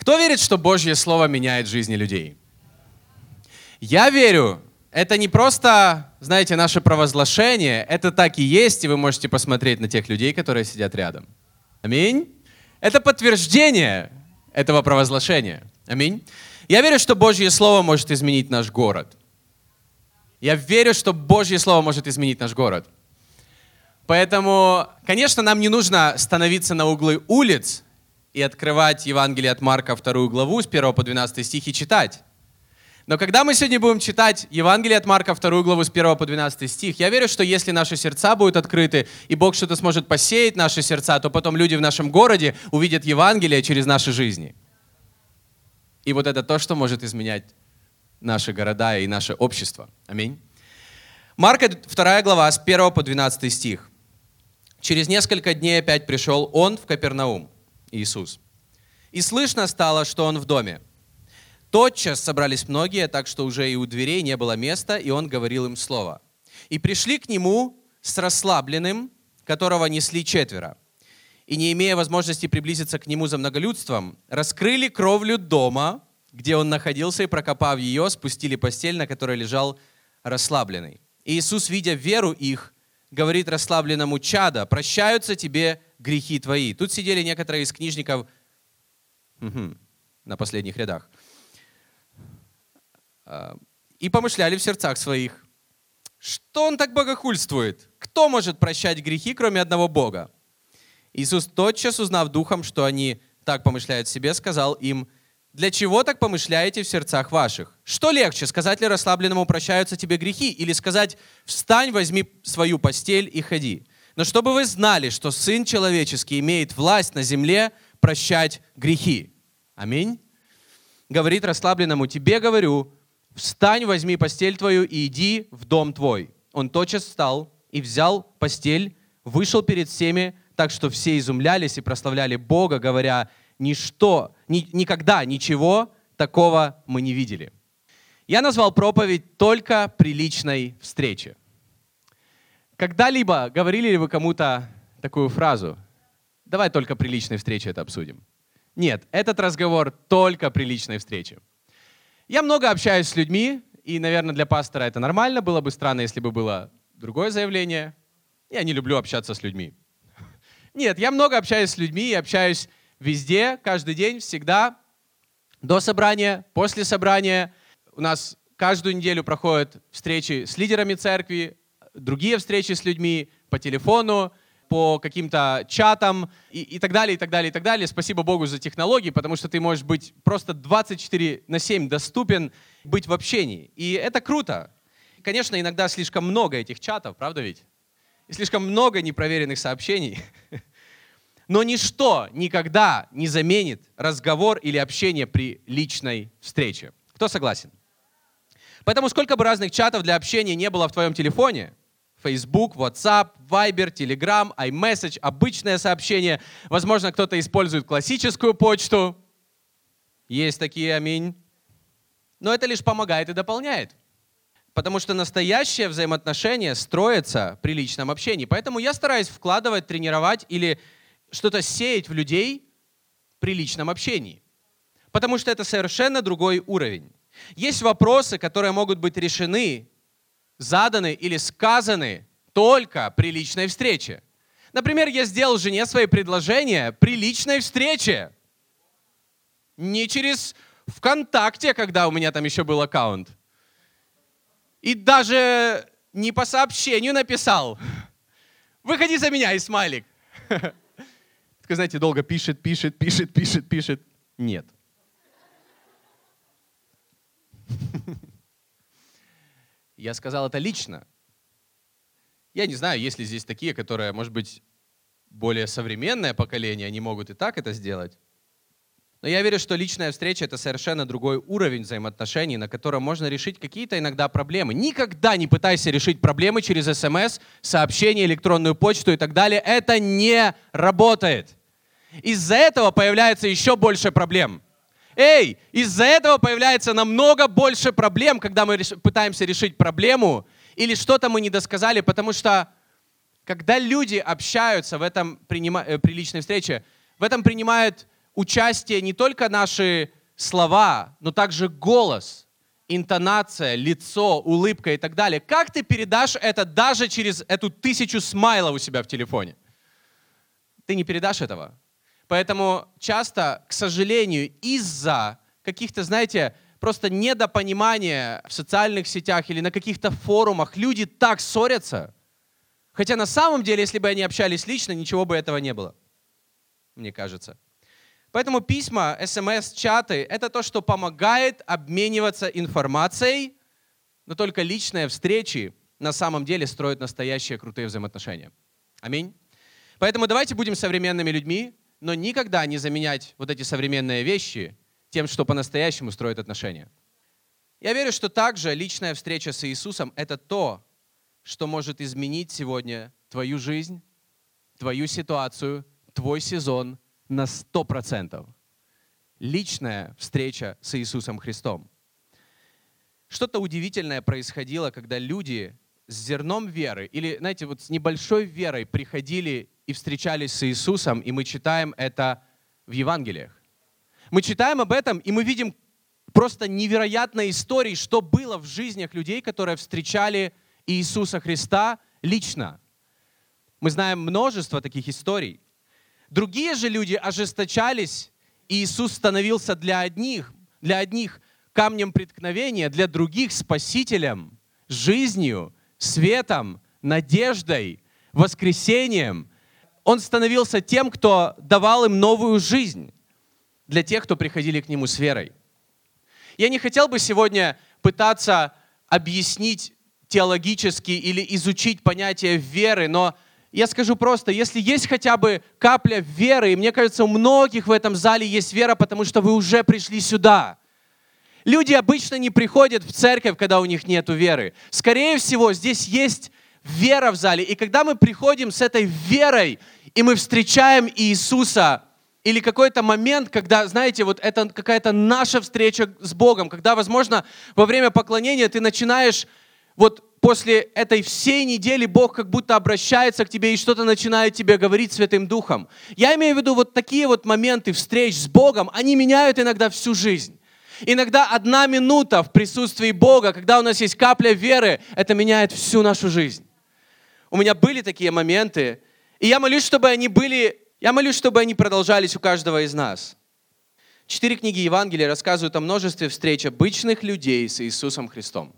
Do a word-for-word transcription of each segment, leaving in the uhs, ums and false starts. Кто верит, что Божье Слово меняет жизни людей? Я верю. Это не просто, знаете, наше провозглашение. Это так и есть, и вы можете посмотреть на тех людей, которые сидят рядом. Аминь. Это подтверждение этого провозглашения. Аминь. Я верю, что Божье Слово может изменить наш город. Я верю, что Божье Слово может изменить наш город. Поэтому, конечно, нам не нужно становиться на углы улиц и открывать Евангелие от Марка вторую главу с первого по двенадцатый стих и читать. Но когда мы сегодня будем читать Евангелие от Марка вторую главу с первого по двенадцатый стих, я верю, что если наши сердца будут открыты, и Бог что-то сможет посеять в наши сердца, то потом люди в нашем городе увидят Евангелие через наши жизни. И вот это то, что может изменять наши города и наше общество. Аминь. Марка вторая глава с первого по двенадцатый стих. «Через несколько дней опять пришел он в Капернаум, Иисус, и слышно стало, что он в доме. Тотчас собрались многие, так что уже и у дверей не было места, и он говорил им слово. И пришли к нему с расслабленным, которого несли четверо, и, не имея возможности приблизиться к нему за многолюдством, раскрыли кровлю дома, где он находился, и, прокопав ее, спустили постель, на которой лежал расслабленный. И Иисус, видя веру их, говорит расслабленному: чада, прощаются тебе грехи твои». Тут сидели некоторые из книжников угу, на последних рядах и помышляли в сердцах своих: что он так богохульствует? Кто может прощать грехи, кроме одного Бога? Иисус, тотчас узнав духом, что они так помышляют в себе, сказал им: «Для чего так помышляете в сердцах ваших? Что легче, сказать ли расслабленному: прощаются тебе грехи, или сказать: встань, возьми свою постель и ходи? Но чтобы вы знали, что Сын Человеческий имеет власть на земле прощать грехи». Аминь. Говорит расслабленному: «Тебе говорю, встань, возьми постель твою и иди в дом твой». Он тотчас встал и взял постель, вышел перед всеми, так что все изумлялись и прославляли Бога, говоря: «Ничто, ни, никогда ничего такого мы не видели». Я назвал проповедь «Только при личной встрече». Когда-либо говорили ли вы кому-то такую фразу? Давай только при личной встрече это обсудим. Нет, этот разговор только при личной встрече. Я много общаюсь с людьми, и, наверное, для пастора это нормально. Было бы странно, если бы было другое заявление. Я не люблю общаться с людьми. Нет, я много общаюсь с людьми и общаюсь везде, каждый день, всегда, до собрания, после собрания. У нас каждую неделю проходят встречи с лидерами церкви, другие встречи с людьми по телефону, по каким-то чатам и, и так далее, и так далее, и так далее. Спасибо Богу за технологии, потому что ты можешь быть просто двадцать четыре на семь доступен, быть в общении. И это круто. Конечно, иногда слишком много этих чатов, правда ведь? И слишком много непроверенных сообщений. Но ничто никогда не заменит разговор или общение при личной встрече. Кто согласен? Поэтому сколько бы разных чатов для общения не было в твоем телефоне, Facebook, WhatsApp, Viber, Telegram, iMessage, обычное сообщение, возможно, кто-то использует классическую почту. Есть такие, аминь. Но это лишь помогает и дополняет. Потому что настоящее взаимоотношение строится при личном общении. Поэтому я стараюсь вкладывать, тренировать или что-то сеять в людей при личном общении. Потому что это совершенно другой уровень. Есть вопросы, которые могут быть решены, заданы или сказаны только при личной встрече. Например, я сделал жене свои предложения при личной встрече. Не через ВКонтакте, когда у меня там еще был аккаунт. И даже не по сообщению написал: «Выходи за меня», и смайлик. Знаете, долго пишет, пишет, пишет, пишет, пишет. Нет. Я сказал это лично. Я не знаю, есть ли здесь такие, которые, может быть, более современное поколение, они могут и так это сделать. Но я верю, что личная встреча — это совершенно другой уровень взаимоотношений, на котором можно решить какие-то иногда проблемы. Никогда не пытайся решить проблемы через эс эм эс, сообщение, электронную почту и так далее. Это не работает. Из-за этого появляется еще больше проблем. Эй, из-за этого появляется намного больше проблем, когда мы реш- пытаемся решить проблему или что-то мы недосказали, потому что когда люди общаются в этом принима- э, при личной встрече, в этом принимают участие не только наши слова, но также голос, интонация, лицо, улыбка и так далее. Как ты передашь это даже через эту тысячу смайлов у себя в телефоне? Ты не передашь этого. Поэтому часто, к сожалению, из-за каких-то, знаете, просто недопонимания в социальных сетях или на каких-то форумах люди так ссорятся. Хотя на самом деле, если бы они общались лично, ничего бы этого не было, мне кажется. Поэтому письма, эс эм эс, чаты — это то, что помогает обмениваться информацией, но только личные встречи на самом деле строят настоящие крутые взаимоотношения. Аминь. Поэтому давайте будем современными людьми, но никогда не заменять вот эти современные вещи тем, что по-настоящему строит отношения. Я верю, что также личная встреча с Иисусом — это то, что может изменить сегодня твою жизнь, твою ситуацию, твой сезон на сто процентов. Личная встреча с Иисусом Христом. Что-то удивительное происходило, когда люди с зерном веры или, знаете, вот с небольшой верой приходили и встречались с Иисусом, и мы читаем это в Евангелиях. Мы читаем об этом, и мы видим просто невероятные истории, что было в жизнях людей, которые встречали Иисуса Христа лично. Мы знаем множество таких историй. Другие же люди ожесточались, и Иисус становился для одних, для одних камнем преткновения, для других спасителем, жизнью, светом, надеждой, воскресением. Он становился тем, кто давал им новую жизнь. Для тех, кто приходили к Нему с верой. Я не хотел бы сегодня пытаться объяснить теологически или изучить понятие веры, но я скажу просто, если есть хотя бы капля веры, и мне кажется, у многих в этом зале есть вера, потому что вы уже пришли сюда. Люди обычно не приходят в церковь, когда у них нет веры. Скорее всего, здесь есть вера в зале, и когда мы приходим с этой верой, и мы встречаем Иисуса, или какой-то момент, когда, знаете, вот это какая-то наша встреча с Богом, когда, возможно, во время поклонения ты начинаешь, вот после этой всей недели Бог как будто обращается к тебе и что-то начинает тебе говорить Святым Духом. Я имею в виду вот такие вот моменты встреч с Богом, они меняют иногда всю жизнь. Иногда одна минута в присутствии Бога, когда у нас есть капля веры, это меняет всю нашу жизнь. У меня были такие моменты, и я молюсь, чтобы они были... Я молюсь, чтобы они продолжались у каждого из нас. Четыре книги Евангелия рассказывают о множестве встреч обычных людей с Иисусом Христом.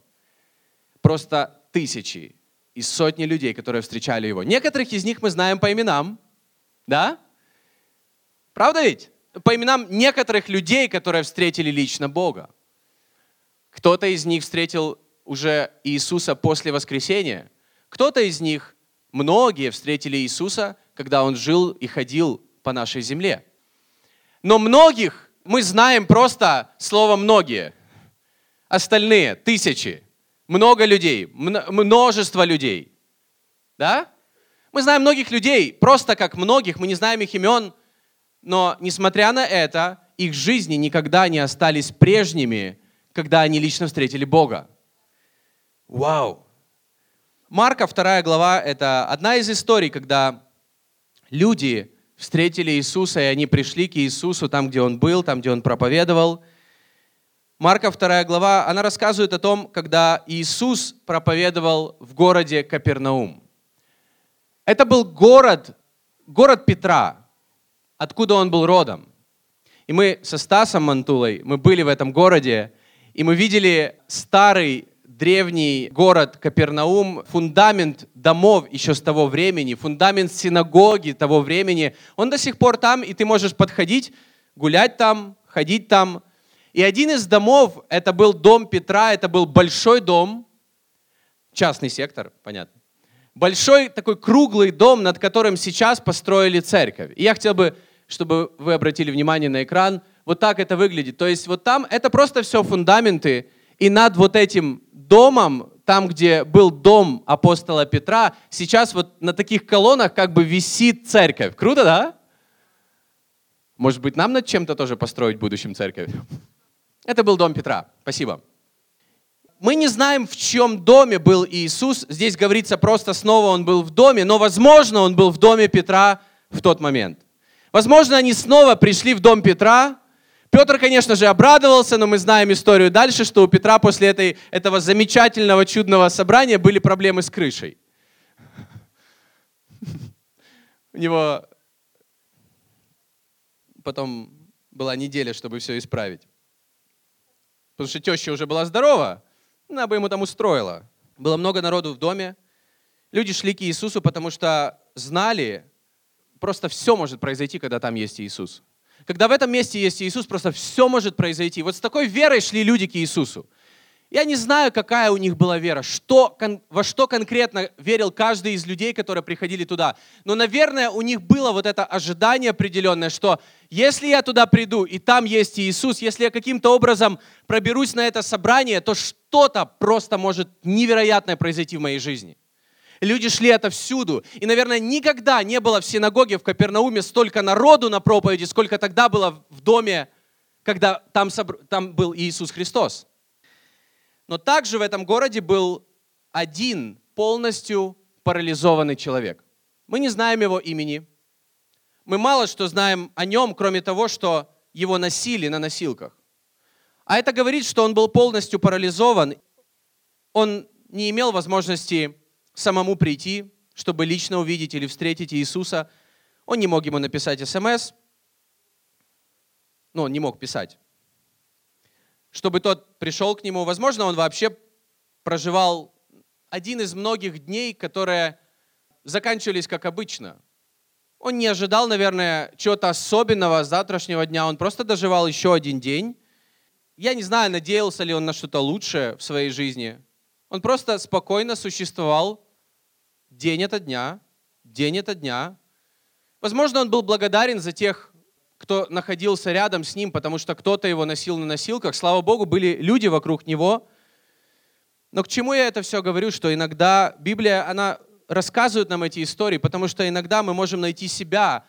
Просто тысячи и сотни людей, которые встречали Его. Некоторых из них мы знаем по именам. Да? Правда ведь? По именам некоторых людей, которые встретили лично Бога. Кто-то из них встретил уже Иисуса после воскресения. Кто-то из них, многие встретили Иисуса, когда Он жил и ходил по нашей земле. Но многих мы знаем просто слово «многие». Остальные, тысячи, много людей, множество людей. Да? Мы знаем многих людей, просто как многих, мы не знаем их имен, но, несмотря на это, их жизни никогда не остались прежними, когда они лично встретили Бога. Вау! Марка, вторая глава, это одна из историй, когда... Люди встретили Иисуса, и они пришли к Иисусу там, где Он был, там, где Он проповедовал. Марка вторая глава, она рассказывает о том, когда Иисус проповедовал в городе Капернаум. Это был город, город Петра, откуда он был родом. И мы со Стасом Мантулой, мы были в этом городе, и мы видели старый древний город Капернаум, фундамент домов еще с того времени, фундамент синагоги того времени, он до сих пор там, и ты можешь подходить, гулять там, ходить там. И один из домов, это был дом Петра, это был большой дом, частный сектор, понятно, большой такой круглый дом, над которым сейчас построили церковь. И я хотел бы, чтобы вы обратили внимание на экран, вот так это выглядит. То есть вот там это просто все фундаменты, и над вот этим домом, там, где был дом апостола Петра, сейчас вот на таких колоннах как бы висит церковь. Круто, да? Может быть, нам над чем-то тоже построить в будущем церковь? Это был дом Петра. Спасибо. Мы не знаем, в чьем доме был Иисус. Здесь говорится просто снова, Он был в доме, но, возможно, Он был в доме Петра в тот момент. Возможно, они снова пришли в дом Петра. Петр, конечно же, обрадовался, но мы знаем историю дальше, что у Петра после этой, этого замечательного, чудного собрания были проблемы с крышей. У него потом была неделя, чтобы все исправить. Потому что теща уже была здорова, она бы ему там устроила. Было много народу в доме. Люди шли к Иисусу, потому что знали, просто все может произойти, когда там есть Иисус. Когда в этом месте есть Иисус, просто все может произойти. Вот с такой верой шли люди к Иисусу. Я не знаю, какая у них была вера, что, во что конкретно верил каждый из людей, которые приходили туда. Но, наверное, у них было вот это ожидание определенное, что если я туда приду, и там есть Иисус, если я каким-то образом проберусь на это собрание, то что-то просто может невероятное произойти в моей жизни. Люди шли отовсюду. И, наверное, никогда не было в синагоге в Капернауме столько народу на проповеди, сколько тогда было в доме, когда там, собр... там был Иисус Христос. Но также в этом городе был один полностью парализованный человек. Мы не знаем его имени. Мы мало что знаем о нем, кроме того, что его носили на носилках. А это говорит, что он был полностью парализован. Он не имел возможности самому прийти, чтобы лично увидеть или встретить Иисуса. Он не мог ему написать СМС, но он не мог писать, чтобы тот пришел к нему. Возможно, он вообще проживал один из многих дней, которые заканчивались как обычно. Он не ожидал, наверное, чего-то особенного с завтрашнего дня. Он просто доживал еще один день. Я не знаю, надеялся ли он на что-то лучшее в своей жизни. Он просто спокойно существовал день ото дня, день ото дня. Возможно, он был благодарен за тех, кто находился рядом с ним, потому что кто-то его носил на носилках. Слава Богу, были люди вокруг него. Но к чему я это все говорю, что иногда Библия, она рассказывает нам эти истории, потому что иногда мы можем найти себя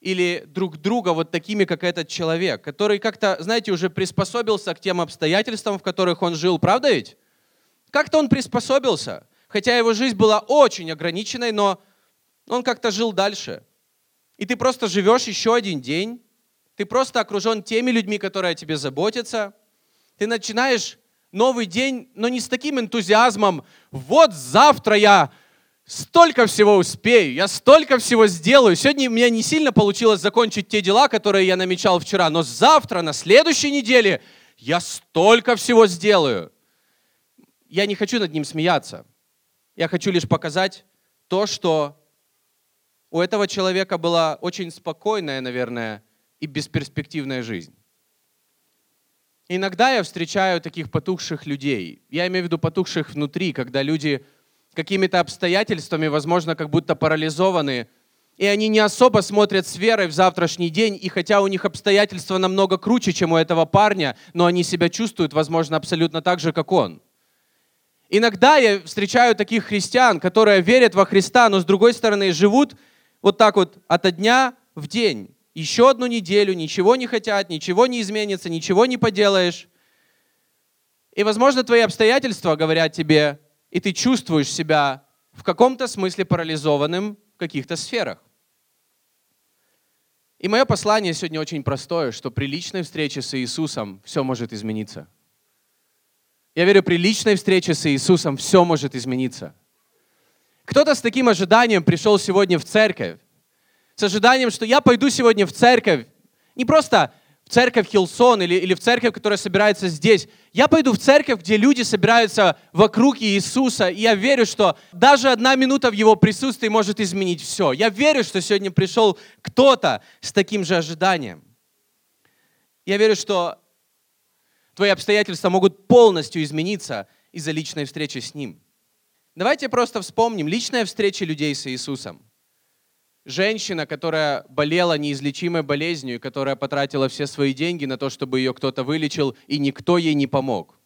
или друг друга вот такими, как этот человек, который как-то, знаете, уже приспособился к тем обстоятельствам, в которых он жил. Правда ведь? Как-то он приспособился, хотя его жизнь была очень ограниченной, но он как-то жил дальше. И ты просто живешь еще один день, ты просто окружен теми людьми, которые о тебе заботятся. Ты начинаешь новый день, но не с таким энтузиазмом. Вот завтра я столько всего успею, я столько всего сделаю. Сегодня у меня не сильно получилось закончить те дела, которые я намечал вчера, но завтра, на следующей неделе, я столько всего сделаю. Я не хочу над ним смеяться. Я хочу лишь показать то, что у этого человека была очень спокойная, наверное, и бесперспективная жизнь. Иногда я встречаю таких потухших людей. Я имею в виду потухших внутри, когда люди какими-то обстоятельствами, возможно, как будто парализованы, и они не особо смотрят с верой в завтрашний день, и хотя у них обстоятельства намного круче, чем у этого парня, но они себя чувствуют, возможно, абсолютно так же, как он. Иногда я встречаю таких христиан, которые верят во Христа, но с другой стороны живут вот так вот от дня в день. Еще одну неделю, ничего не хотят, ничего не изменится, ничего не поделаешь. И, возможно, твои обстоятельства говорят тебе, и ты чувствуешь себя в каком-то смысле парализованным в каких-то сферах. И мое послание сегодня очень простое, что при личной встрече с Иисусом все может измениться. Я верю, при личной встрече с Иисусом все может измениться. Кто-то с таким ожиданием пришел сегодня в церковь, с ожиданием, что я пойду сегодня в церковь, не просто в церковь Hillsong или, или в церковь, которая собирается здесь. Я пойду в церковь, где люди собираются вокруг Иисуса, и я верю, что даже одна минута в Его присутствии может изменить все. Я верю, что сегодня пришел кто-то с таким же ожиданием. Я верю, что твои обстоятельства могут полностью измениться из-за личной встречи с Ним. Давайте просто вспомним личная встреча людей с Иисусом. Женщина, которая болела неизлечимой болезнью, которая потратила все свои деньги на то, чтобы ее кто-то вылечил, и никто ей не помог.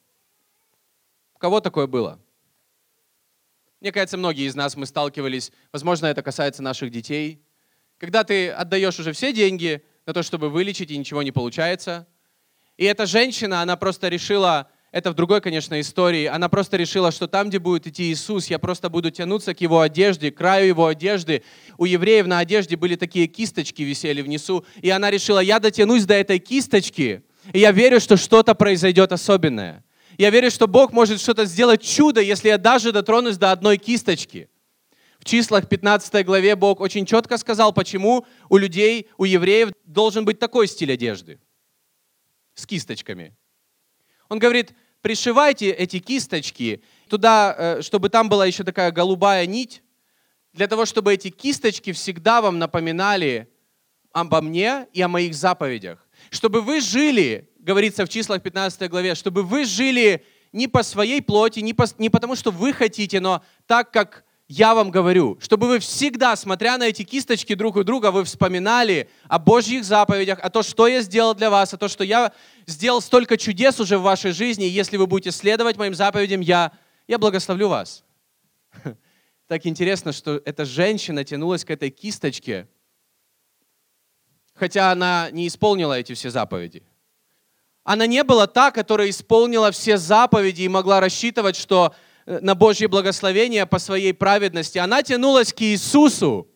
У кого такое было? Мне кажется, многие из нас мы сталкивались, возможно, это касается наших детей. Когда ты отдаешь уже все деньги на то, чтобы вылечить, и ничего не получается. И эта женщина, она просто решила, Это в другой, конечно, истории. Она просто решила, что там, где будет идти Иисус, я просто буду тянуться к его одежде, к краю его одежды. У евреев на одежде были такие кисточки, висели внизу. И она решила, я дотянусь до этой кисточки, и я верю, что что-то произойдет особенное. Я верю, что Бог может что-то сделать чудо, если я даже дотронусь до одной кисточки. В числах пятнадцатой главе Бог очень четко сказал, почему у людей, у евреев должен быть такой стиль одежды. С кисточками. Он говорит, пришивайте эти кисточки туда, чтобы там была еще такая голубая нить, для того, чтобы эти кисточки всегда вам напоминали обо мне и о моих заповедях. Чтобы вы жили, говорится в числах пятнадцатой главе, чтобы вы жили не по своей плоти, не, по, не потому, что вы хотите, но так, как я вам говорю. Чтобы вы всегда, смотря на эти кисточки друг у друга, вы вспоминали о Божьих заповедях, о том, что я сделал для вас, о том, что я сделал столько чудес уже в вашей жизни, и если вы будете следовать моим заповедям, я, я благословлю вас. Так интересно, что эта женщина тянулась к этой кисточке, хотя она не исполнила эти все заповеди. Она не была та, которая исполнила все заповеди и могла рассчитывать, что на Божье благословение по своей праведности. Она тянулась к Иисусу,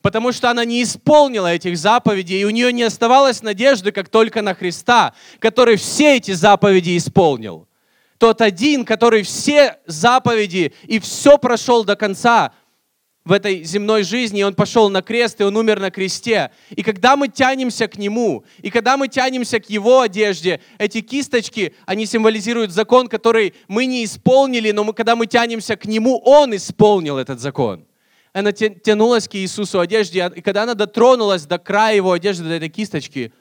потому что она не исполнила этих заповедей, и у нее не оставалось надежды, как только на Христа, который все эти заповеди исполнил. Тот один, который все заповеди и все прошел до конца в этой земной жизни, он пошел на крест, и он умер на кресте. И когда мы тянемся к нему, и когда мы тянемся к его одежде, эти кисточки, они символизируют закон, который мы не исполнили, но мы, когда мы тянемся к нему, он исполнил этот закон. Она тянулась к Иисусу одежде, и когда она дотронулась до края его одежды, до этой кисточки,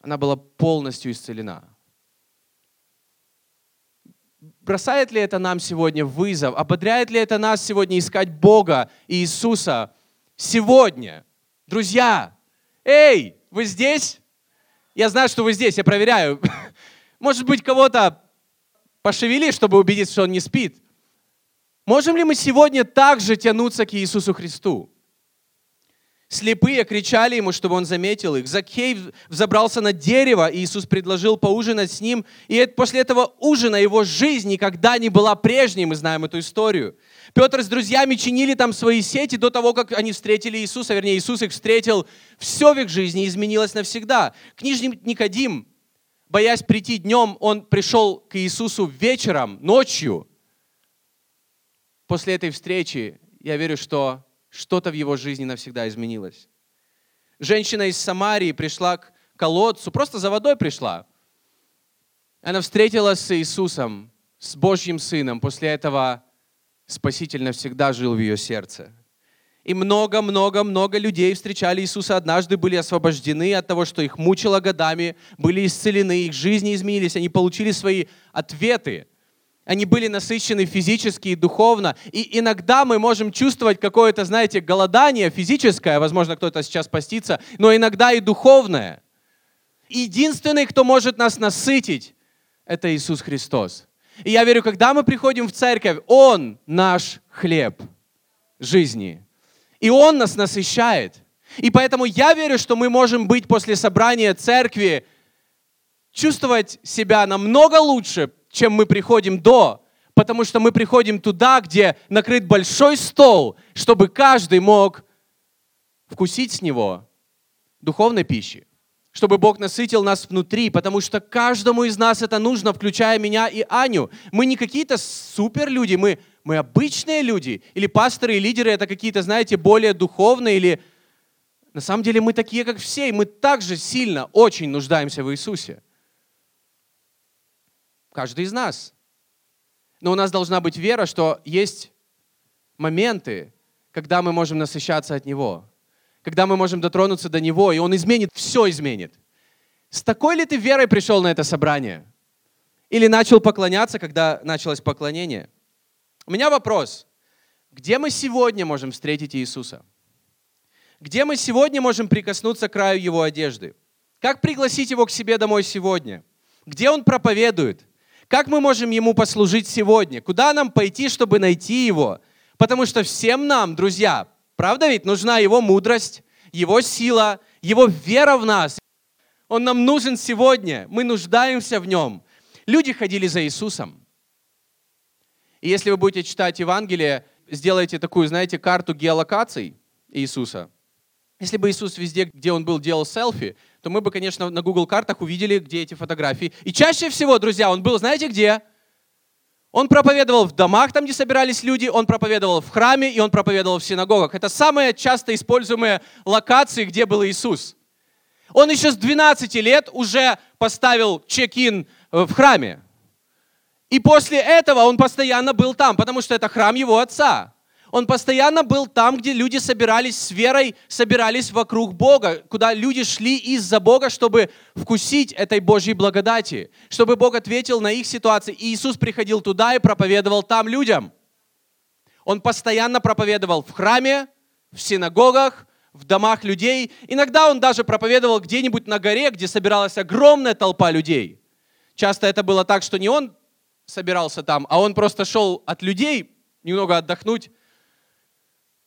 она была полностью исцелена. Бросает ли это нам сегодня вызов? Ободряет ли это нас сегодня искать Бога и Иисуса сегодня? Друзья, эй, вы здесь? Я знаю, что вы здесь, я проверяю. Может быть, кого-то пошевели, чтобы убедиться, что он не спит. Можем ли мы сегодня также тянуться к Иисусу Христу? Слепые кричали ему, чтобы он заметил их. Закхей взобрался на дерево, и Иисус предложил поужинать с ним. И после этого ужина его жизнь никогда не была прежней. Мы знаем эту историю. Петр с друзьями чинили там свои сети до того, как они встретили Иисуса. Вернее, Иисус их встретил. Все в их жизни изменилось навсегда. Книжник Никодим, боясь прийти днем, он пришел к Иисусу вечером, ночью. После этой встречи, я верю, что... что-то в его жизни навсегда изменилось. Женщина из Самарии пришла к колодцу, просто за водой пришла. Она встретилась с Иисусом, с Божьим Сыном. После этого Спаситель навсегда жил в ее сердце. И много-много-много людей встречали Иисуса однажды, были освобождены от того, что их мучило годами, были исцелены, их жизни изменились, они получили свои ответы. Они были насыщены физически и духовно. И иногда мы можем чувствовать какое-то, знаете, голодание физическое, возможно, кто-то сейчас постится, но иногда и духовное. Единственный, кто может нас насытить, это Иисус Христос. И я верю, когда мы приходим в церковь, Он наш хлеб жизни. И Он нас насыщает. И поэтому я верю, что мы можем быть после собрания церкви, чувствовать себя намного лучше, чем мы приходим до, потому что мы приходим туда, где накрыт большой стол, чтобы каждый мог вкусить с него духовной пищи, чтобы Бог насытил нас внутри, потому что каждому из нас это нужно, включая меня и Аню. Мы не какие-то суперлюди, мы, мы обычные люди, или пасторы и лидеры — это какие-то, знаете, более духовные, или на самом деле мы такие, как все, и мы также сильно, очень нуждаемся в Иисусе. Каждый из нас. Но у нас должна быть вера, что есть моменты, когда мы можем насыщаться от Него, когда мы можем дотронуться до Него, и Он изменит, все изменит. С такой ли ты верой пришел на это собрание? Или начал поклоняться, когда началось поклонение? У меня вопрос. Где мы сегодня можем встретить Иисуса? Где мы сегодня можем прикоснуться к краю Его одежды? Как пригласить Его к себе домой сегодня? Где Он проповедует? Как мы можем Ему послужить сегодня? Куда нам пойти, чтобы найти Его? Потому что всем нам, друзья, правда ведь, нужна Его мудрость, Его сила, Его вера в нас. Он нам нужен сегодня, мы нуждаемся в Нем. Люди ходили за Иисусом. И если вы будете читать Евангелие, сделайте такую, знаете, карту геолокаций Иисуса. Если бы Иисус везде, где он был, делал селфи, то мы бы, конечно, на Google картах увидели, где эти фотографии. И чаще всего, друзья, он был, знаете, где? Он проповедовал в домах, там, где собирались люди, он проповедовал в храме, и он проповедовал в синагогах. Это самые часто используемые локации, где был Иисус. Он еще с двенадцати лет уже поставил чек-ин в храме. И после этого он постоянно был там, потому что это храм его отца. Он постоянно был там, где люди собирались с верой, собирались вокруг Бога, куда люди шли из-за Бога, чтобы вкусить этой Божьей благодати, чтобы Бог ответил на их ситуации. И Иисус приходил туда и проповедовал там людям. Он постоянно проповедовал в храме, в синагогах, в домах людей. Иногда он даже проповедовал где-нибудь на горе, где собиралась огромная толпа людей. Часто это было так, что не он собирался там, а он просто шел от людей немного отдохнуть,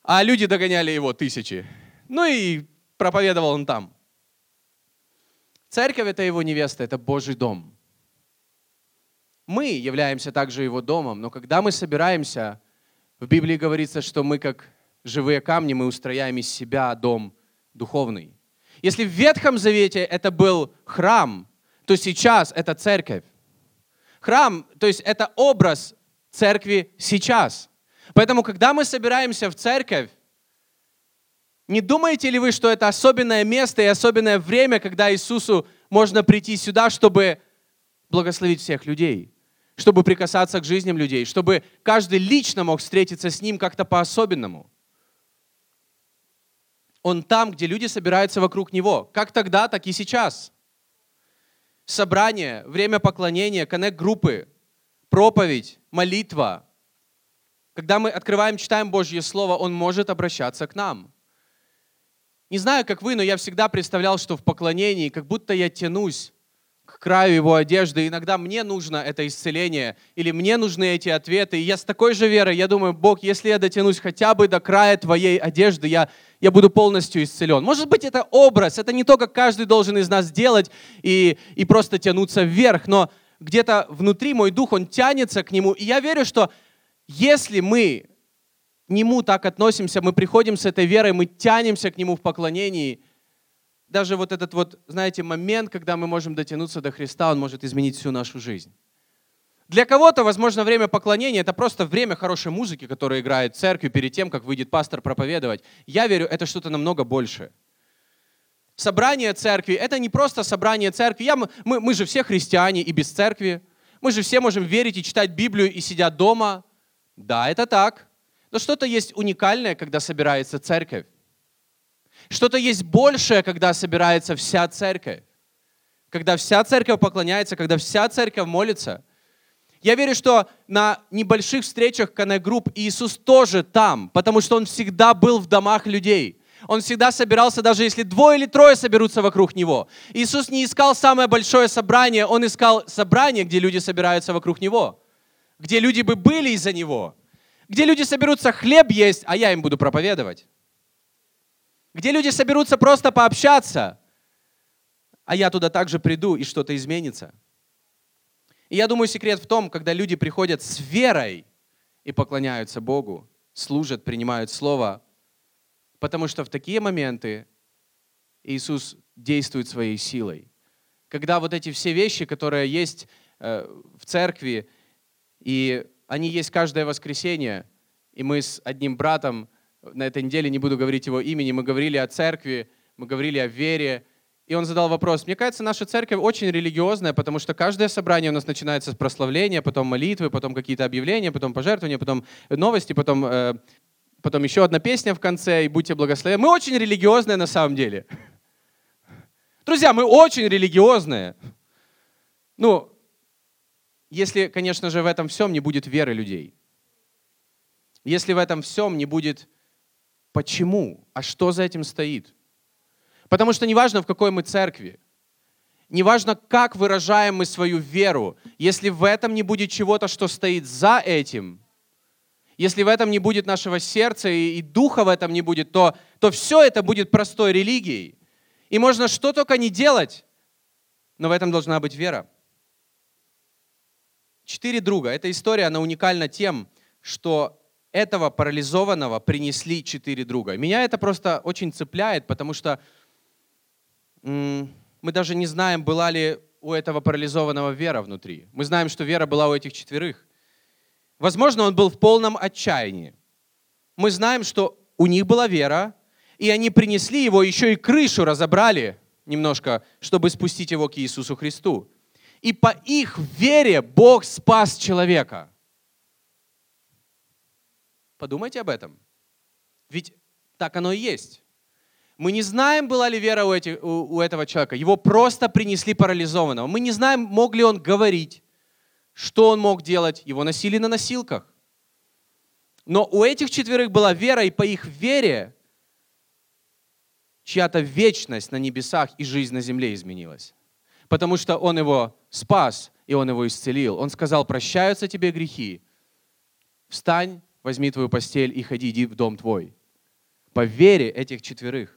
а люди догоняли его тысячи. Ну и проповедовал он там. Церковь — это его невеста, это Божий дом. Мы являемся также его домом, но когда мы собираемся, в Библии говорится, что мы как живые камни, мы устрояем из себя дом духовный. Если в Ветхом Завете это был храм, то сейчас это церковь. Храм, то есть это образ церкви сейчас. Поэтому, когда мы собираемся в церковь, не думаете ли вы, что это особенное место и особенное время, когда Иисусу можно прийти сюда, чтобы благословить всех людей, чтобы прикасаться к жизням людей, чтобы каждый лично мог встретиться с Ним как-то по-особенному? Он там, где люди собираются вокруг Него, как тогда, так и сейчас. Собрание, время поклонения, коннект-группы, проповедь, молитва. Когда мы открываем, читаем Божье Слово, Он может обращаться к нам. Не знаю, как вы, но я всегда представлял, что в поклонении, как будто я тянусь к краю Его одежды. Иногда мне нужно это исцеление, или мне нужны эти ответы. И я с такой же верой, я думаю, Бог, если я дотянусь хотя бы до края Твоей одежды, я, я буду полностью исцелен. Может быть, это образ, это не то, как каждый должен из нас делать и, и просто тянуться вверх, но где-то внутри мой дух, он тянется к Нему. И я верю, что если мы к Нему так относимся, мы приходим с этой верой, мы тянемся к Нему в поклонении, даже вот этот вот, знаете, момент, когда мы можем дотянуться до Христа, он может изменить всю нашу жизнь. Для кого-то, возможно, время поклонения — это просто время хорошей музыки, которая играет в церкви перед тем, как выйдет пастор проповедовать. Я верю, это что-то намного большее. Собрание церкви — это не просто собрание церкви. Я, мы, мы же все христиане и без церкви. Мы же все можем верить и читать Библию, и сидя дома. Да, это так. Но что-то есть уникальное, когда собирается церковь. Что-то есть большее, когда собирается вся церковь. Когда вся церковь поклоняется, когда вся церковь молится. Я верю, что на небольших встречах коннект-групп Иисус тоже там, потому что Он всегда был в домах людей. Он всегда собирался, даже если двое или трое соберутся вокруг Него. Иисус не искал самое большое собрание, Он искал собрание, где люди собираются вокруг Него. Где люди бы были из-за Него, где люди соберутся хлеб есть, а я им буду проповедовать, где люди соберутся просто пообщаться, а я туда также приду, и что-то изменится. И я думаю, секрет в том, когда люди приходят с верой и поклоняются Богу, служат, принимают Слово, потому что в такие моменты Иисус действует своей силой. Когда вот эти все вещи, которые есть в церкви, и они есть каждое воскресенье, и мы с одним братом, на этой неделе не буду говорить его имени, мы говорили о церкви, мы говорили о вере, и он задал вопрос. Мне кажется, наша церковь очень религиозная, потому что каждое собрание у нас начинается с прославления, потом молитвы, потом какие-то объявления, потом пожертвования, потом новости, потом, э, потом еще одна песня в конце, и будьте благословенны. Мы очень религиозные на самом деле. Друзья, мы очень религиозные. Ну, если, конечно же, в этом всем не будет веры людей. Если в этом всем не будет почему, а что за этим стоит. Потому что неважно, в какой мы церкви, неважно, как выражаем мы свою веру, если в этом не будет чего-то, что стоит за этим, если в этом не будет нашего сердца и, и духа в этом не будет, то, то все это будет простой религией. И можно что только не делать, но в этом должна быть вера. четыре друга. Эта история, она уникальна тем, что этого парализованного принесли четыре друга. Меня это просто очень цепляет, потому что м- мы даже не знаем, была ли у этого парализованного вера внутри. Мы знаем, что вера была у этих четверых. Возможно, он был в полном отчаянии. Мы знаем, что у них была вера, и они принесли его, еще и крышу разобрали немножко, чтобы спустить его к Иисусу Христу. И по их вере Бог спас человека. Подумайте об этом. Ведь так оно и есть. Мы не знаем, была ли вера у, эти, у, у этого человека. Его просто принесли парализованного. Мы не знаем, мог ли он говорить, что он мог делать. Его носили на носилках. Но у этих четверых была вера, и по их вере чья-то вечность на небесах и жизнь на земле изменилась. Потому что он его спас, и он его исцелил. Он сказал: прощаются тебе грехи. Встань, возьми твою постель и ходи, иди в дом твой. По вере этих четверых.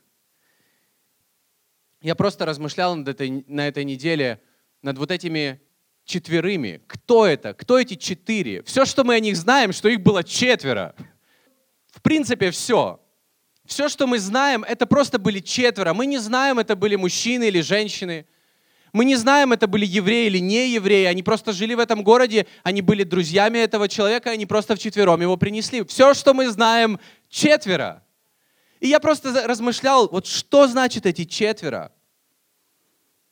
Я просто размышлял над этой, на этой неделе, над вот этими четверыми. Кто это? Кто эти четыре? Все, что мы о них знаем, что их было четверо. В принципе, все. Все, что мы знаем, это просто были четверо. Мы не знаем, это были мужчины или женщины. Мы не знаем, это были евреи или не евреи. Они просто жили в этом городе, они были друзьями этого человека, они просто вчетвером его принесли. Все, что мы знаем, четверо. И я просто размышлял, вот что значит эти четверо?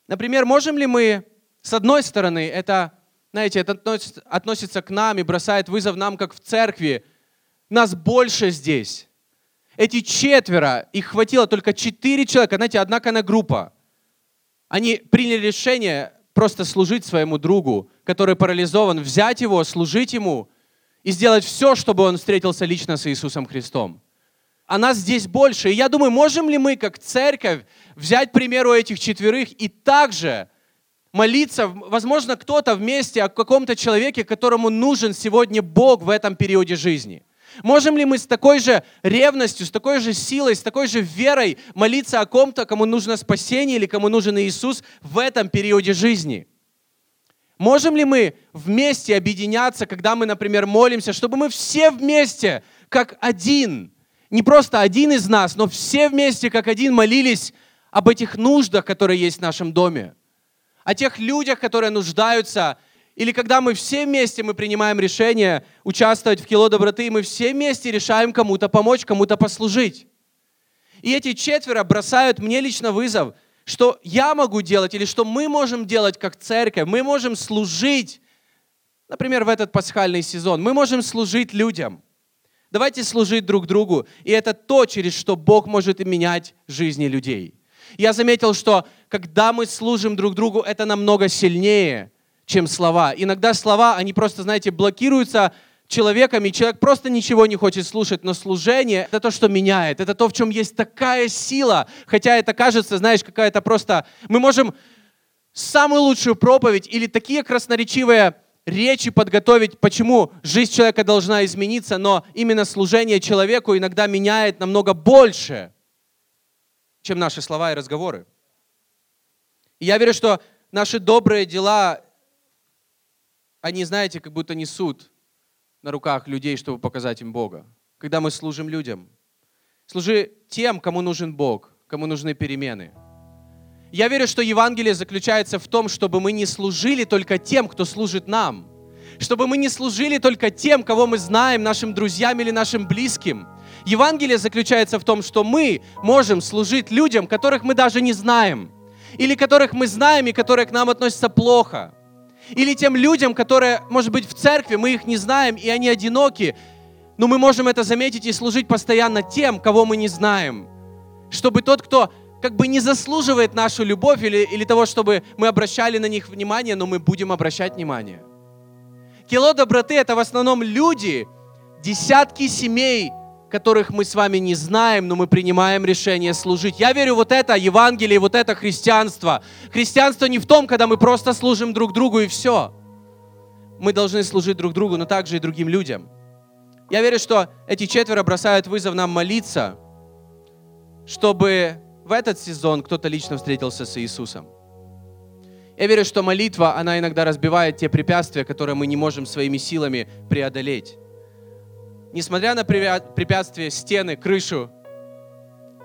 Например, можем ли мы, с одной стороны, это, знаете, это относится к нам и бросает вызов нам, как в церкви. Нас больше здесь. Эти четверо, их хватило только четыре человека, знаете, одна конногруппа. Они приняли решение просто служить своему другу, который парализован, взять его, служить ему и сделать все, чтобы он встретился лично с Иисусом Христом. А нас здесь больше. И я думаю, можем ли мы, как церковь, взять пример у этих четверых и также молиться, возможно, кто-то вместе о каком-то человеке, которому нужен сегодня Бог в этом периоде жизни. Можем ли мы с такой же ревностью, с такой же силой, с такой же верой молиться о ком-то, кому нужно спасение или кому нужен Иисус в этом периоде жизни? Можем ли мы вместе объединяться, когда мы, например, молимся, чтобы мы все вместе, как один, не просто один из нас, но все вместе, как один, молились об этих нуждах, которые есть в нашем доме, о тех людях, которые нуждаются. Или когда мы все вместе мы принимаем решение участвовать в кило доброты, и мы все вместе решаем кому-то помочь, кому-то послужить. И эти четверо бросают мне лично вызов, что я могу делать или что мы можем делать как церковь. Мы можем служить, например, в этот пасхальный сезон. Мы можем служить людям. Давайте служить друг другу. И это то, через что Бог может и менять жизни людей. Я заметил, что когда мы служим друг другу, это намного сильнее, чем слова. Иногда слова, они просто, знаете, блокируются человеком, и человек просто ничего не хочет слушать, но служение — это то, что меняет, это то, в чем есть такая сила, хотя это кажется, знаешь, какая-то просто... Мы можем самую лучшую проповедь или такие красноречивые речи подготовить, почему жизнь человека должна измениться, но именно служение человеку иногда меняет намного больше, чем наши слова и разговоры. И я верю, что наши добрые дела... Они, знаете, как будто несут на руках людей, чтобы показать им Бога. Когда мы служим людям. Служи тем, кому нужен Бог, кому нужны перемены. Я верю, что Евангелие заключается в том, чтобы мы не служили только тем, кто служит нам. Чтобы мы не служили только тем, кого мы знаем, нашим друзьям или нашим близким. Евангелие заключается в том, что мы можем служить людям, которых мы даже не знаем. Или которых мы знаем и которые к нам относятся плохо. Или тем людям, которые, может быть, в церкви, мы их не знаем, и они одиноки, но мы можем это заметить и служить постоянно тем, кого мы не знаем. Чтобы тот, кто как бы не заслуживает нашу любовь или, или того, чтобы мы обращали на них внимание, но мы будем обращать внимание. Кило доброты — это в основном люди, десятки семей, которых мы с вами не знаем, но мы принимаем решение служить. Я верю, вот это Евангелие, вот это христианство. Христианство не в том, когда мы просто служим друг другу и все. Мы должны служить друг другу, но также и другим людям. Я верю, что эти четверо бросают вызов нам молиться, чтобы в этот сезон кто-то лично встретился с Иисусом. Я верю, что молитва, она иногда разбивает те препятствия, которые мы не можем своими силами преодолеть. Несмотря на препятствия, стены, крышу,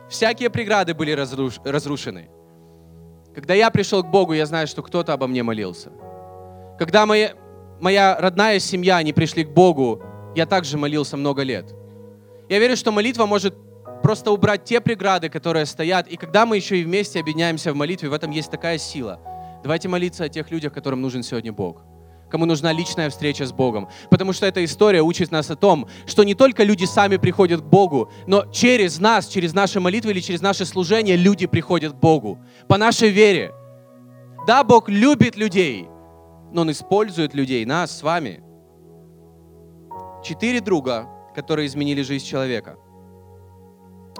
всякие преграды были разрушены. Когда я пришел к Богу, я знаю, что кто-то обо мне молился. Когда моя, моя родная семья, они пришли к Богу, я также молился много лет. Я верю, что молитва может просто убрать те преграды, которые стоят. И когда мы еще и вместе объединяемся в молитве, в этом есть такая сила. Давайте молиться о тех людях, которым нужен сегодня Бог, кому нужна личная встреча с Богом. Потому что эта история учит нас о том, что не только люди сами приходят к Богу, но через нас, через наши молитвы или через наше служение люди приходят к Богу. По нашей вере. Да, Бог любит людей, но Он использует людей, нас с вами. Четыре друга, которые изменили жизнь человека.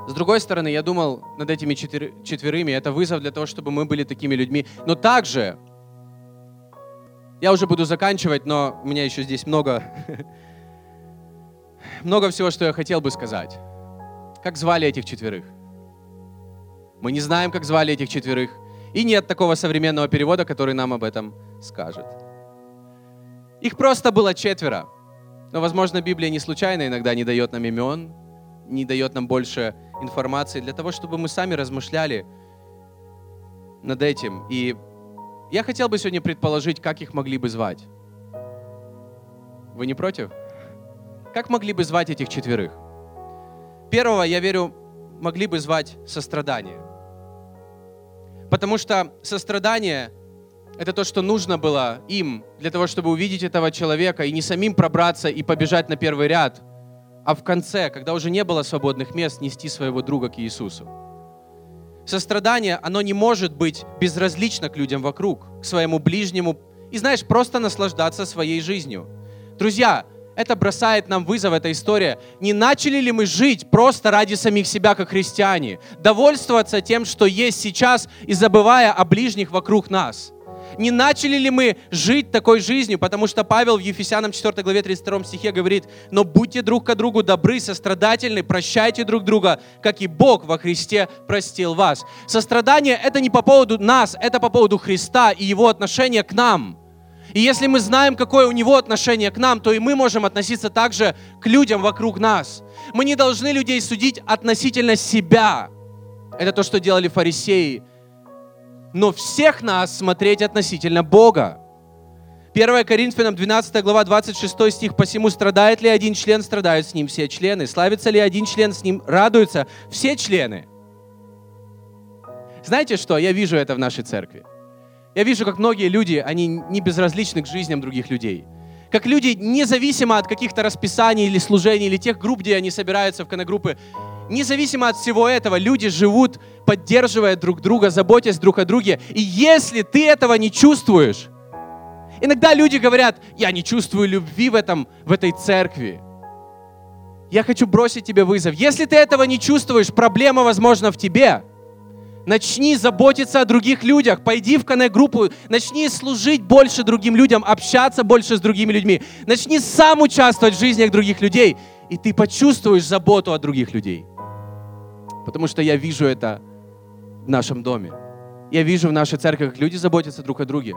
С другой стороны, я думал над этими четвер... четверыми, это вызов для того, чтобы мы были такими людьми. Но также... Я уже буду заканчивать, но у меня еще здесь много, много всего, что я хотел бы сказать. Как звали этих четверых? Мы не знаем, как звали этих четверых. И нет такого современного перевода, который нам об этом скажет. Их просто было четверо. Но, возможно, Библия не случайно иногда не дает нам имен, не дает нам больше информации для того, чтобы мы сами размышляли над этим. И я хотел бы сегодня предположить, как их могли бы звать. Вы не против? Как могли бы звать этих четверых? Первого, я верю, могли бы звать сострадание. Потому что сострадание — это то, что нужно было им для того, чтобы увидеть этого человека и не самим пробраться и побежать на первый ряд, а в конце, когда уже не было свободных мест, нести своего друга к Иисусу. Сострадание, оно не может быть безразлично к людям вокруг, к своему ближнему. И, знаешь, просто наслаждаться своей жизнью. Друзья, это бросает нам вызов, эта история. Не начали ли мы жить просто ради самих себя, как христиане? Довольствоваться тем, что есть сейчас, и забывая о ближних вокруг нас. Не начали ли мы жить такой жизнью? Потому что Павел в Ефесянам четвёртой главе тридцать втором стихе говорит: «Но будьте друг к другу добры, сострадательны, прощайте друг друга, как и Бог во Христе простил вас». Сострадание — это не по поводу нас, это по поводу Христа и Его отношения к нам. И если мы знаем, какое у Него отношение к нам, то и мы можем относиться также к людям вокруг нас. Мы не должны людей судить относительно себя. Это то, что делали фарисеи. Но всех нас смотреть относительно Бога. первое Коринфянам двенадцатая глава двадцать шестой стих. «Посему страдает ли один член, страдают с ним все члены. Славится ли один член, с ним радуются все члены». Знаете что? Я вижу это в нашей церкви. Я вижу, как многие люди, они не безразличны к жизням других людей. Как люди, независимо от каких-то расписаний или служений, или тех групп, где они собираются в конногруппы, независимо от всего этого, люди живут, поддерживая друг друга, заботясь друг о друге. И если ты этого не чувствуешь, иногда люди говорят: «Я не чувствую любви в, этом, в этой церкви». Я хочу бросить тебе вызов. Если ты этого не чувствуешь, проблема, возможно, в тебе. Начни заботиться о других людях, пойди в коннект-группу, начни служить больше другим людям, общаться больше с другими людьми, начни сам участвовать в жизнях других людей, и ты почувствуешь заботу о других людей. Потому что я вижу это в нашем доме. Я вижу в нашей церкви, как люди заботятся друг о друге.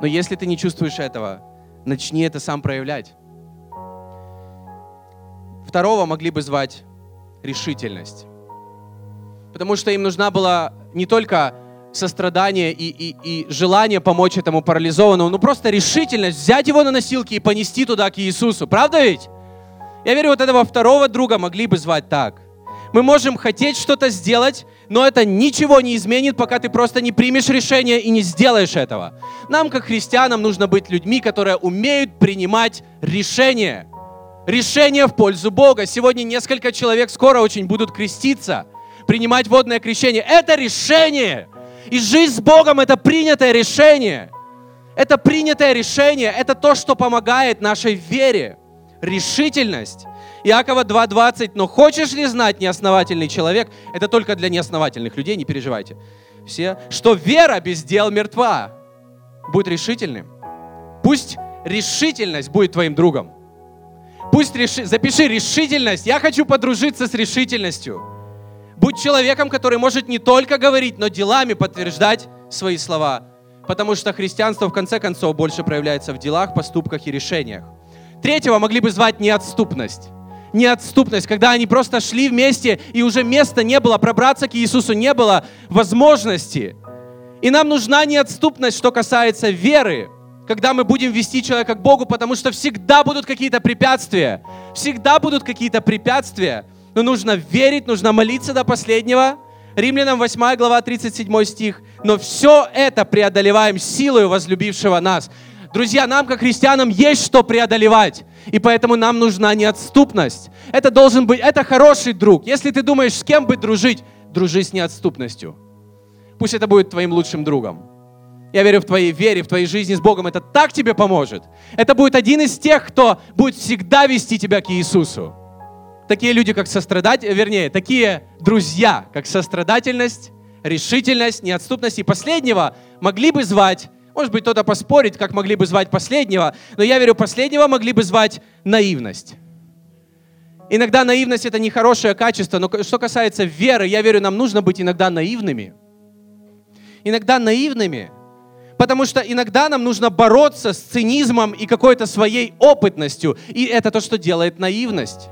Но если ты не чувствуешь этого, начни это сам проявлять. Второго могли бы звать решительность. Потому что им нужна была не только сострадание и, и, и желание помочь этому парализованному, но просто решительность взять его на носилки и понести туда к Иисусу. Правда ведь? Я верю, вот этого второго друга могли бы звать так. Мы можем хотеть что-то сделать, но это ничего не изменит, пока ты просто не примешь решение и не сделаешь этого. Нам, как христианам, нужно быть людьми, которые умеют принимать решения. Решения в пользу Бога. Сегодня несколько человек скоро очень будут креститься, принимать водное крещение. Это решение. И жизнь с Богом — это принятое решение. Это принятое решение. Это то, что помогает нашей вере. Решительность. Иакова два двадцать. «Но хочешь ли знать, неосновательный человек?» Это только для неосновательных людей, не переживайте. Все. «Что вера без дел мертва». Будь решительным. Пусть решительность будет твоим другом. Пусть реши... Запиши решительность. Я хочу подружиться с решительностью. Будь человеком, который может не только говорить, но делами подтверждать свои слова. потому что христианство в конце концов больше проявляется в делах, поступках и решениях. Третьего могли бы звать неотступность. Неотступность, когда они просто шли вместе, и уже места не было, пробраться к Иисусу не было возможности. И нам нужна неотступность, что касается веры, когда мы будем вести человека к Богу, потому что всегда будут какие-то препятствия. Всегда будут какие-то препятствия, но нужно верить, нужно молиться до последнего. Римлянам восьмая глава, тридцать седьмой стих. «Но все это преодолеваем силою возлюбившего нас». Друзья, нам, как христианам, есть что преодолевать, и поэтому нам нужна неотступность. Это должен быть, это хороший друг. Если ты думаешь, с кем бы дружить, дружи с неотступностью. Пусть это будет твоим лучшим другом. Я верю в твоей вере, в твоей жизни с Богом. Это так тебе поможет. Это будет один из тех, кто будет всегда вести тебя к Иисусу. Такие люди, как сострадательность, вернее, такие друзья, как сострадательность, решительность, неотступность. И последнего могли бы звать, может быть, кто-то поспорит, как могли бы звать последнего, но я верю, последнего могли бы звать наивность. Иногда наивность — это нехорошее качество, но что касается веры, я верю, нам нужно быть иногда наивными. Иногда наивными, потому что иногда нам нужно бороться с цинизмом и какой-то своей опытностью, и это то, что делает наивность.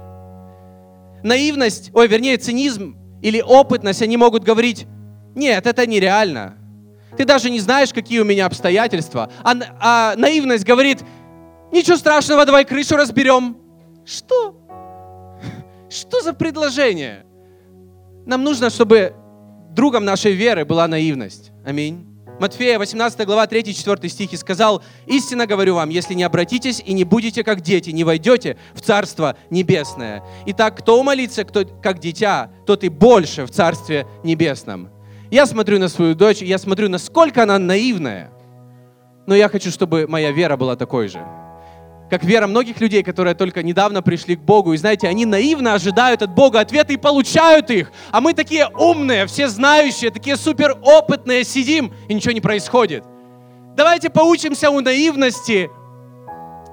Наивность, ой, вернее, цинизм или опытность, они могут говорить: «Нет, это нереально». Ты даже не знаешь, какие у меня обстоятельства. А, а наивность говорит: «Ничего страшного, давай крышу разберем». Что? Что за предложение? Нам нужно, чтобы другом нашей веры была наивность. Аминь. Матфея восемнадцатая глава, три-четыре стихи сказал: «Истинно говорю вам, если не обратитесь и не будете как дети, не войдете в Царство Небесное. Итак, кто умолится, кто как дитя, тот и больше в Царстве Небесном». Я смотрю на свою дочь, я смотрю, насколько она наивная. Но я хочу, чтобы моя вера была такой же. Как вера многих людей, которые только недавно пришли к Богу. И знаете, они наивно ожидают от Бога ответы и получают их. А мы такие умные, все знающие, такие суперопытные сидим, и ничего не происходит. Давайте поучимся у наивности,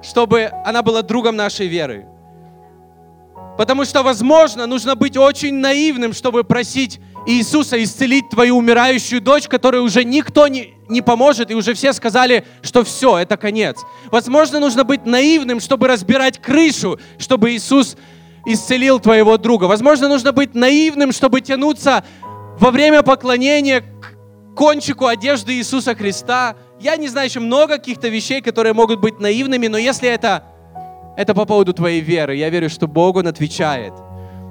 чтобы она была другом нашей веры. Потому что, возможно, нужно быть очень наивным, чтобы просить Иисуса исцелить твою умирающую дочь, которой уже никто не, не поможет, и уже все сказали, что все, это конец. Возможно, нужно быть наивным, чтобы разбирать крышу, чтобы Иисус исцелил твоего друга. Возможно, нужно быть наивным, чтобы тянуться во время поклонения к кончику одежды Иисуса Христа. Я не знаю, еще много каких-то вещей, которые могут быть наивными, но если это, это по поводу твоей веры, я верю, что Бог, Он отвечает.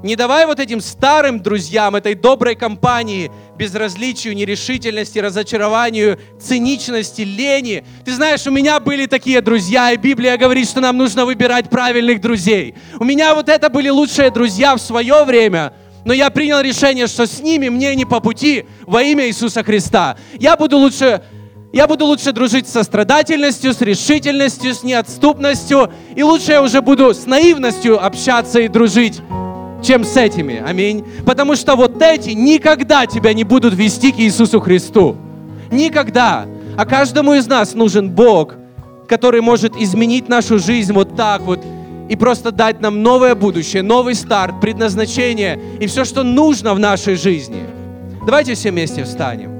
Не давай вот этим старым друзьям, этой доброй компании, безразличию, нерешительности, разочарованию, циничности, лени. Ты знаешь, у меня были такие друзья, и Библия говорит, что нам нужно выбирать правильных друзей. У меня вот это были лучшие друзья в свое время, но я принял решение, что с ними мне не по пути во имя Иисуса Христа. Я буду лучше... Я буду лучше дружить со сострадательностью, с решительностью, с неотступностью, и лучше я уже буду с наивностью общаться и дружить, чем с этими. Аминь. Потому что вот эти никогда тебя не будут вести к Иисусу Христу. Никогда. А каждому из нас нужен Бог, который может изменить нашу жизнь вот так вот и просто дать нам новое будущее, новый старт, предназначение и все, что нужно в нашей жизни. Давайте все вместе встанем.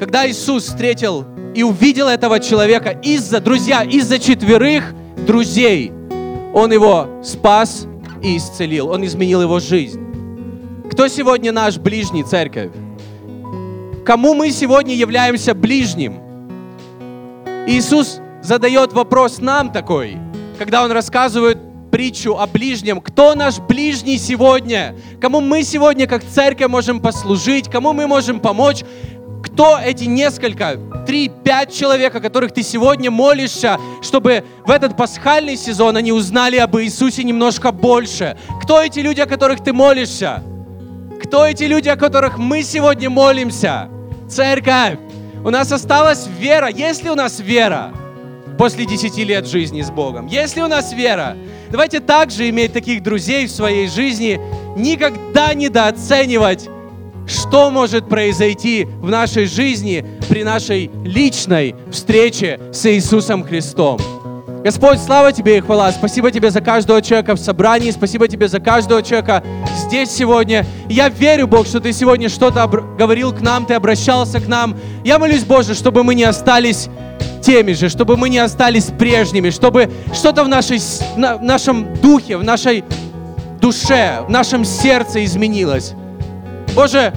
Когда Иисус встретил и увидел этого человека из-за, друзья, из-за четверых друзей, Он его спас и исцелил. Он изменил его жизнь. Кто сегодня наш ближний, церковь? Кому мы сегодня являемся ближним? Иисус задает вопрос нам такой, когда Он рассказывает притчу о ближнем. Кто наш ближний сегодня? Кому мы сегодня, как церковь, можем послужить? Кому мы можем помочь? Кто эти несколько, три, пять человек, о которых ты сегодня молишься, чтобы в этот пасхальный сезон они узнали об Иисусе немножко больше? Кто эти люди, о которых ты молишься? Кто эти люди, о которых мы сегодня молимся? Церковь, у нас осталась вера. Есть ли у нас вера после десяти лет жизни с Богом? Есть ли у нас вера? Давайте также иметь таких друзей в своей жизни, никогда недооценивать, что может произойти в нашей жизни при нашей личной встрече с Иисусом Христом. Господь, слава Тебе и хвала. Спасибо Тебе за каждого человека в собрании. Спасибо Тебе за каждого человека здесь сегодня. Я верю, Бог, что Ты сегодня что-то об... говорил к нам, Ты обращался к нам. Я молюсь, Боже, чтобы мы не остались теми же, чтобы мы не остались прежними, чтобы что-то в, нашей... в нашем духе, в нашей душе, в нашем сердце изменилось. Боже,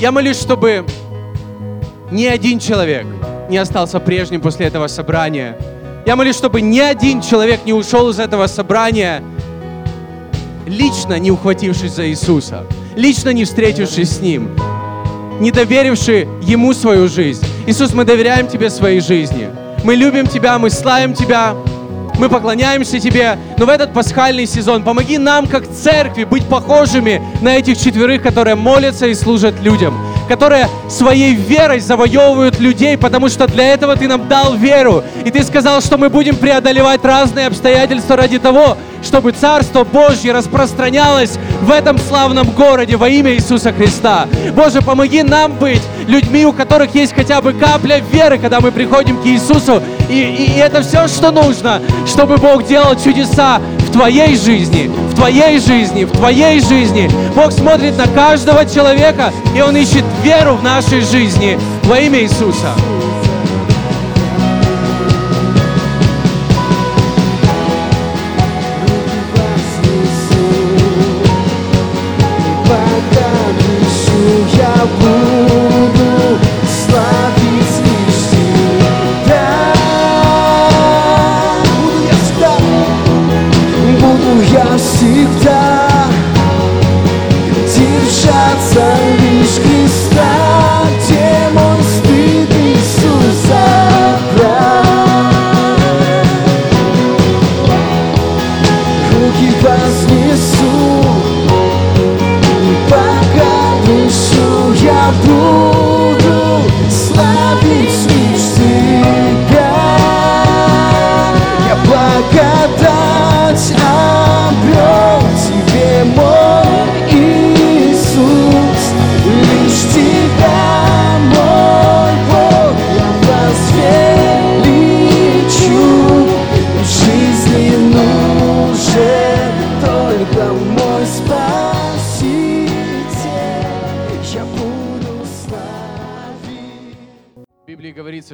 я молюсь, чтобы ни один человек не остался прежним после этого собрания. Я молюсь, чтобы ни один человек не ушел из этого собрания, лично не ухватившись за Иисуса, лично не встретившись с Ним, не доверивши Ему свою жизнь. Иисус, мы доверяем Тебе своей жизни. Мы любим Тебя, мы славим Тебя, мы поклоняемся Тебе. Но в этот пасхальный сезон помоги нам, как церкви, быть похожими на этих четверых, которые молятся и служат людям, которые своей верой завоевывают людей, потому что для этого Ты нам дал веру. И Ты сказал, что мы будем преодолевать разные обстоятельства ради того, чтобы Царство Божье распространялось в этом славном городе во имя Иисуса Христа. Боже, помоги нам быть людьми, у которых есть хотя бы капля веры, когда мы приходим к Иисусу. И, и, и это все, что нужно, чтобы Бог делал чудеса в Твоей жизни, в Твоей жизни, в Твоей жизни. Бог смотрит на каждого человека, и Он ищет веру в нашей жизни во имя Иисуса.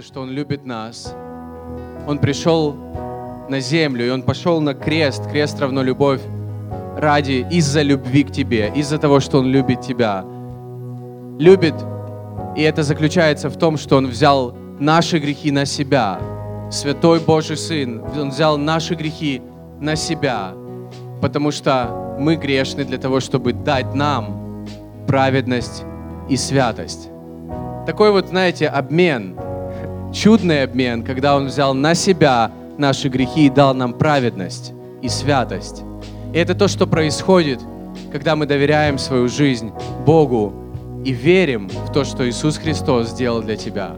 Что Он любит нас. Он пришел на землю, и Он пошел на крест. Крест равно любовь ради, из-за любви к тебе, из-за того, что Он любит тебя. Любит, и это заключается в том, что Он взял наши грехи на себя. Святой Божий Сын, Он взял наши грехи на себя, потому что мы грешны для того, чтобы дать нам праведность и святость. Такой вот, знаете, обмен, чудный обмен, когда Он взял на Себя наши грехи и дал нам праведность и святость. И это то, что происходит, когда мы доверяем свою жизнь Богу и верим в то, что Иисус Христос сделал для тебя.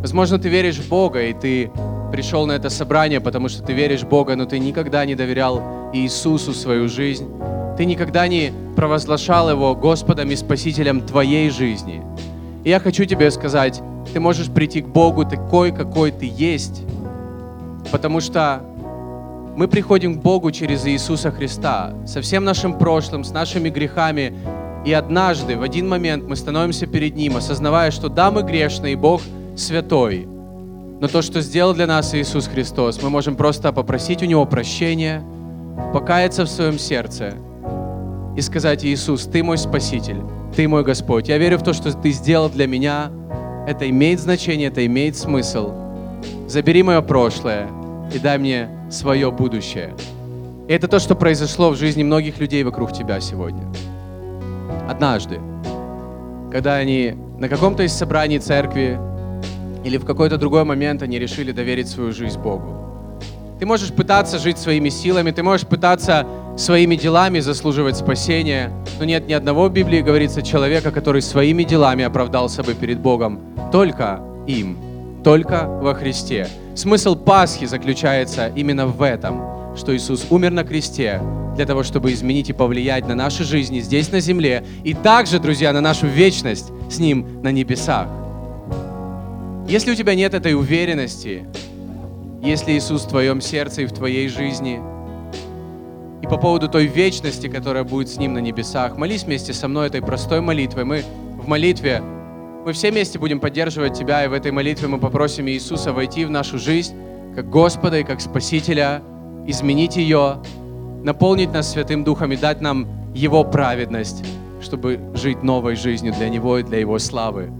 Возможно, ты веришь в Бога, и ты пришел на это собрание, потому что ты веришь в Бога, но ты никогда не доверял Иисусу свою жизнь. Ты никогда не провозглашал Его Господом и Спасителем твоей жизни. И я хочу тебе сказать, ты можешь прийти к Богу такой, какой ты есть, потому что мы приходим к Богу через Иисуса Христа со всем нашим прошлым, с нашими грехами, и однажды, в один момент мы становимся перед Ним, осознавая, что да, мы грешны, и Бог святой, но то, что сделал для нас Иисус Христос, мы можем просто попросить у Него прощения, покаяться в своем сердце и сказать: Иисус, Ты мой Спаситель, Ты мой Господь, я верю в то, что Ты сделал для меня. Это имеет значение, это имеет смысл. Забери мое прошлое и дай мне свое будущее. И это то, что произошло в жизни многих людей вокруг тебя сегодня. Однажды, когда они на каком-то из собраний церкви или в какой-то другой момент они решили доверить свою жизнь Богу. Ты можешь пытаться жить своими силами, ты можешь пытаться своими делами заслуживать спасения, но нет ни одного в Библии, говорится, человека, который своими делами оправдался бы перед Богом. Только им, только во Христе. Смысл Пасхи заключается именно в этом, что Иисус умер на кресте для того, чтобы изменить и повлиять на наши жизни здесь, на земле, и также, друзья, на нашу вечность с Ним на небесах. Если у тебя нет этой уверенности, Есть ли Иисус в твоем сердце и в твоей жизни? И по поводу той вечности, которая будет с Ним на небесах, молись вместе со мной этой простой молитвой. Мы в молитве, мы все вместе будем поддерживать тебя, и в этой молитве мы попросим Иисуса войти в нашу жизнь как Господа и как Спасителя, изменить ее, наполнить нас Святым Духом и дать нам Его праведность, чтобы жить новой жизнью для Него и для Его славы.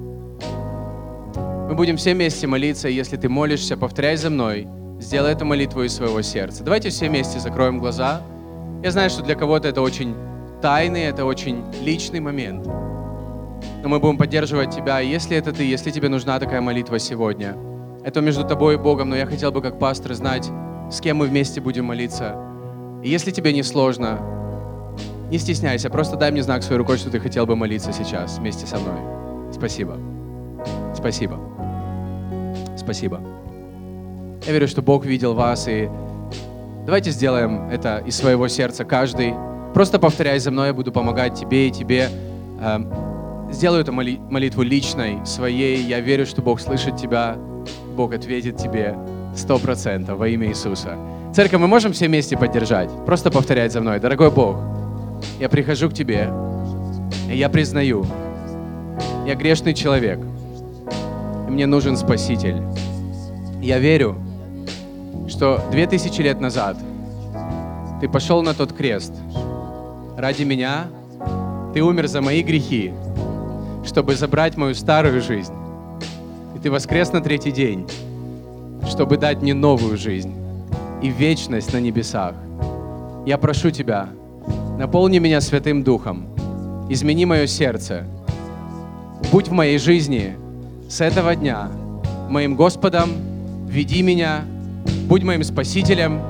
Мы будем все вместе молиться, и если ты молишься, повторяй за мной, сделай эту молитву из своего сердца. Давайте все вместе закроем глаза. Я знаю, что для кого-то это очень тайный, это очень личный момент. Но мы будем поддерживать тебя, если это ты, если тебе нужна такая молитва сегодня. Это между тобой и Богом, но я хотел бы как пастор знать, с кем мы вместе будем молиться. И если тебе не сложно, не стесняйся, просто дай мне знак своей рукой, что ты хотел бы молиться сейчас вместе со мной. Спасибо. Спасибо. Спасибо. Я верю, что Бог видел вас, и давайте сделаем это из своего сердца каждый. Просто повторяй за мной, я буду помогать тебе и тебе. Сделаю эту молитву личной, своей. Я верю, что Бог слышит тебя, Бог ответит тебе сто процентов во имя Иисуса. Церковь, мы можем все вместе поддержать? Просто повторять за мной. Дорогой Бог, я прихожу к Тебе, и я признаю, я грешный человек, и мне нужен Спаситель. Я верю, что две тысячи лет назад Ты пошел на тот крест ради меня, Ты умер за мои грехи, чтобы забрать мою старую жизнь. И Ты воскрес на третий день, чтобы дать мне новую жизнь и вечность на небесах. Я прошу Тебя, наполни меня Святым Духом, измени мое сердце, будь в моей жизни с этого дня моим Господом, веди меня, будь моим Спасителем,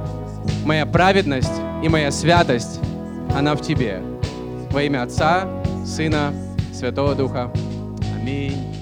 моя праведность и моя святость, она в Тебе. Во имя Отца, Сына, Святого Духа. Аминь.